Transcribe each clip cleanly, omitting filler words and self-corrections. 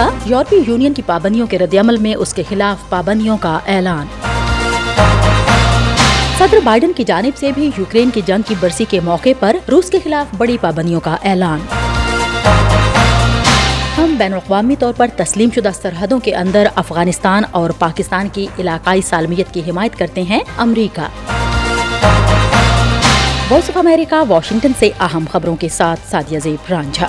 کا یورپی یونین کی پابندیوں کے رد عمل میں اس کے خلاف پابندیوں کا اعلان۔ صدر بائیڈن کی جانب سے بھی یوکرین کی جنگ کی برسی کے موقع پر روس کے خلاف بڑی پابندیوں کا اعلان۔ ہم بین الاقوامی طور پر تسلیم شدہ سرحدوں کے اندر افغانستان اور پاکستان کی علاقائی سالمیت کی حمایت کرتے ہیں، امریکہ۔ وائس آف امریکہ، واشنگٹن سے اہم خبروں کے ساتھ سعدیہ زیب رانجھا۔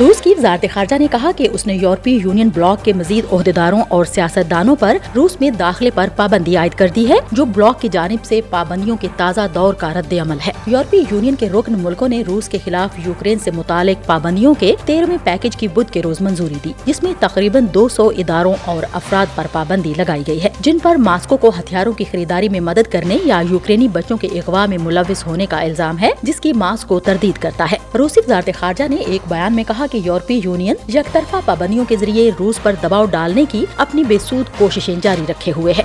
روس کی وزارت خارجہ نے کہا کہ اس نے یورپی یونین بلاک کے مزید عہدیداروں اور سیاستدانوں پر روس میں داخلے پر پابندی عائد کر دی ہے، جو بلاک کی جانب سے پابندیوں کے تازہ دور کا رد عمل ہے۔ یورپی یونین کے رکن ملکوں نے روس کے خلاف یوکرین سے متعلق پابندیوں کے 13ویں پیکج کی بدھ کے روز منظوری دی، جس میں تقریباً 200 اداروں اور افراد پر پابندی لگائی گئی ہے، جن پر ماسکو کو ہتھیاروں کی خریداری میں مدد کرنے یا یوکرینی بچوں کے اغوا میں ملوث ہونے کا الزام ہے، جس کی ماسکو تردید کرتا ہے۔ روسی وزارت خارجہ نے ایک بیان میں کہا کہ یورپی یونین یک طرفہ پابندیوں کے ذریعے روس پر دباؤ ڈالنے کی اپنی بے سود کوششیں جاری رکھے ہوئے ہے۔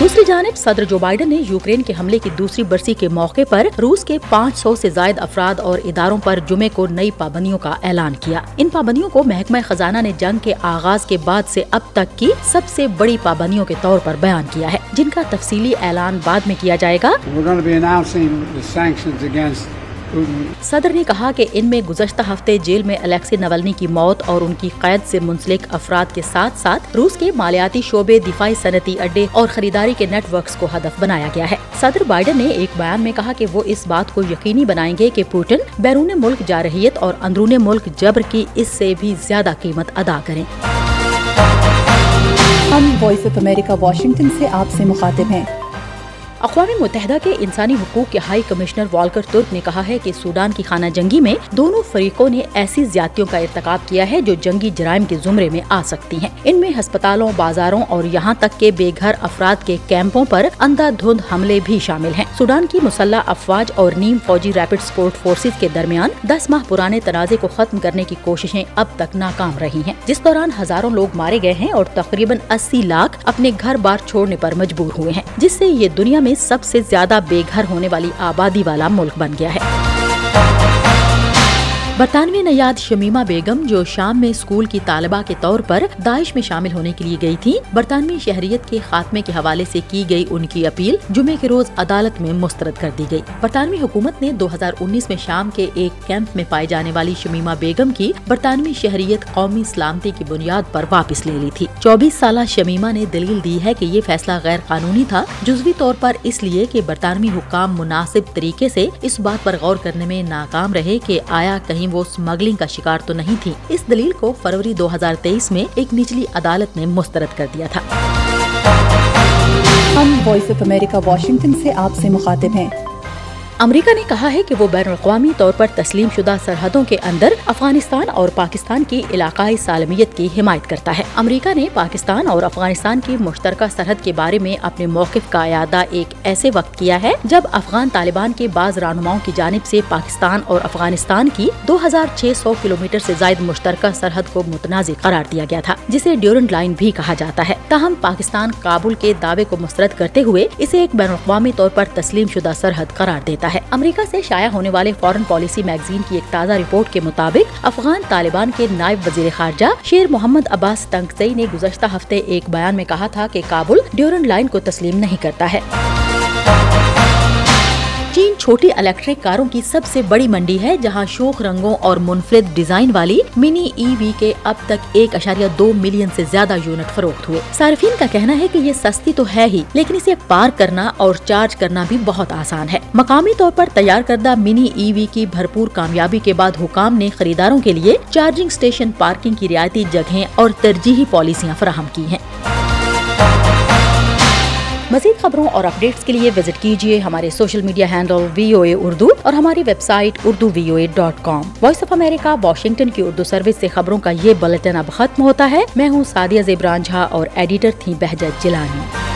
دوسری جانب صدر جو بائیڈن نے یوکرین کے حملے کی دوسری برسی کے موقع پر روس کے 500 سے زائد افراد اور اداروں پر جمعے کو نئی پابندیوں کا اعلان کیا۔ ان پابندیوں کو محکمہ خزانہ نے جنگ کے آغاز کے بعد سے اب تک کی سب سے بڑی پابندیوں کے طور پر بیان کیا ہے، جن کا تفصیلی اعلان بعد میں کیا جائے گا۔ صدر نے کہا کہ ان میں گزشتہ ہفتے جیل میں الیکسی ناولنی کی موت اور ان کی قید سے منسلک افراد کے ساتھ ساتھ روس کے مالیاتی شعبے، دفاعی صنعتی اڈے اور خریداری کے نیٹ ورکس کو ہدف بنایا گیا ہے۔ صدر بائیڈن نے ایک بیان میں کہا کہ وہ اس بات کو یقینی بنائیں گے کہ پوٹن بیرون ملک جارحیت اور اندرون ملک جبر کی اس سے بھی زیادہ قیمت ادا کریں۔ ہم وائس آف امریکہ واشنگٹن سے آپ سے مخاطب ہیں۔ اقوام متحدہ کے انسانی حقوق کے ہائی کمشنر والکر ترک نے کہا ہے کہ سوڈان کی خانہ جنگی میں دونوں فریقوں نے ایسی زیادتیوں کا ارتکاب کیا ہے جو جنگی جرائم کے زمرے میں آ سکتی ہیں۔ ان میں ہسپتالوں، بازاروں اور یہاں تک کہ بے گھر افراد کے کیمپوں پر اندھا دھند حملے بھی شامل ہیں۔ سوڈان کی مسلح افواج اور نیم فوجی ریپڈ سپورٹ فورسز کے درمیان 10 ماہ پرانے تنازع کو ختم کرنے کی کوششیں اب تک ناکام رہی ہیں، جس دوران ہزاروں لوگ مارے گئے ہیں اور تقریباً 80 لاکھ اپنے گھر بار چھوڑنے پر مجبور ہوئے ہیں، جس سے یہ دنیا میں سب سے زیادہ بے گھر ہونے والی آبادی والا ملک بن گیا ہے۔ برطانوی نیاد شمیمہ بیگم، جو شام میں اسکول کی طالبہ کے طور پر داعش میں شامل ہونے کے لیے گئی تھی، برطانوی شہریت کے خاتمے کے حوالے سے کی گئی ان کی اپیل جمعے کے روز عدالت میں مسترد کر دی گئی۔ برطانوی حکومت نے 2019 میں شام کے ایک کیمپ میں پائی جانے والی شمیمہ بیگم کی برطانوی شہریت قومی سلامتی کی بنیاد پر واپس لے لی تھی۔ 24 سالہ شمیمہ نے دلیل دی ہے کہ یہ فیصلہ غیر قانونی تھا، جزوی طور پر اس لیے کہ برطانوی حکام مناسب طریقے سے اس بات پر غور کرنے میں ناکام رہے کہ آیا کہیں وہ اسمگلنگ کا شکار تو نہیں تھی۔ اس دلیل کو فروری 2023 میں ایک نچلی عدالت نے مسترد کر دیا تھا۔ ہم وائس آف امریکہ واشنگٹن سے آپ سے مخاطب ہیں۔ امریکہ نے کہا ہے کہ وہ بین الاقوامی طور پر تسلیم شدہ سرحدوں کے اندر افغانستان اور پاکستان کی علاقائی سالمیت کی حمایت کرتا ہے۔ امریکہ نے پاکستان اور افغانستان کی مشترکہ سرحد کے بارے میں اپنے موقف کا اعادہ ایک ایسے وقت کیا ہے جب افغان طالبان کے بعض رہنماؤں کی جانب سے پاکستان اور افغانستان کی 2600 کلومیٹر سے زائد مشترکہ سرحد کو متنازع قرار دیا گیا تھا، جسے ڈیورنڈ لائن بھی کہا جاتا ہے۔ تاہم پاکستان کابل کے دعوے کو مسترد کرتے ہوئے اسے ایک بین الاقوامی طور پر تسلیم شدہ سرحد قرار دیتا ہے۔ امریکہ سے شائع ہونے والے فارن پالیسی میگزین کی ایک تازہ رپورٹ کے مطابق افغان طالبان کے نائب وزیر خارجہ شیر محمد عباس ستنگزئی نے گزشتہ ہفتے ایک بیان میں کہا تھا کہ کابل ڈیورنڈ لائن کو تسلیم نہیں کرتا ہے۔ چین چھوٹی الیکٹرک کاروں کی سب سے بڑی منڈی ہے، جہاں شوخ رنگوں اور منفرد ڈیزائن والی منی ای وی کے اب تک 1.2 ملین سے زیادہ یونٹ فروخت ہوئے۔ صارفین کا کہنا ہے کہ یہ سستی تو ہے ہی، لیکن اسے پارک کرنا اور چارج کرنا بھی بہت آسان ہے۔ مقامی طور پر تیار کردہ منی ای وی کی بھرپور کامیابی کے بعد حکام نے خریداروں کے لیے چارجنگ اسٹیشن، پارکنگ کی رعایتی جگہیں اور ترجیحی پالیسیاں فراہم کی ہیں۔ مزید خبروں اور اپڈیٹس کے لیے وزٹ کیجیے ہمارے social media handle VOA Urdu اور ہماری website urduvoa.com۔ Voice of America Washington کی اردو سروس سے خبروں کا یہ بلٹن اب ختم ہوتا ہے۔ میں ہوں سعدیہ زیب رانجھا اور ایڈیٹر تھیں بہجہ جیلانی۔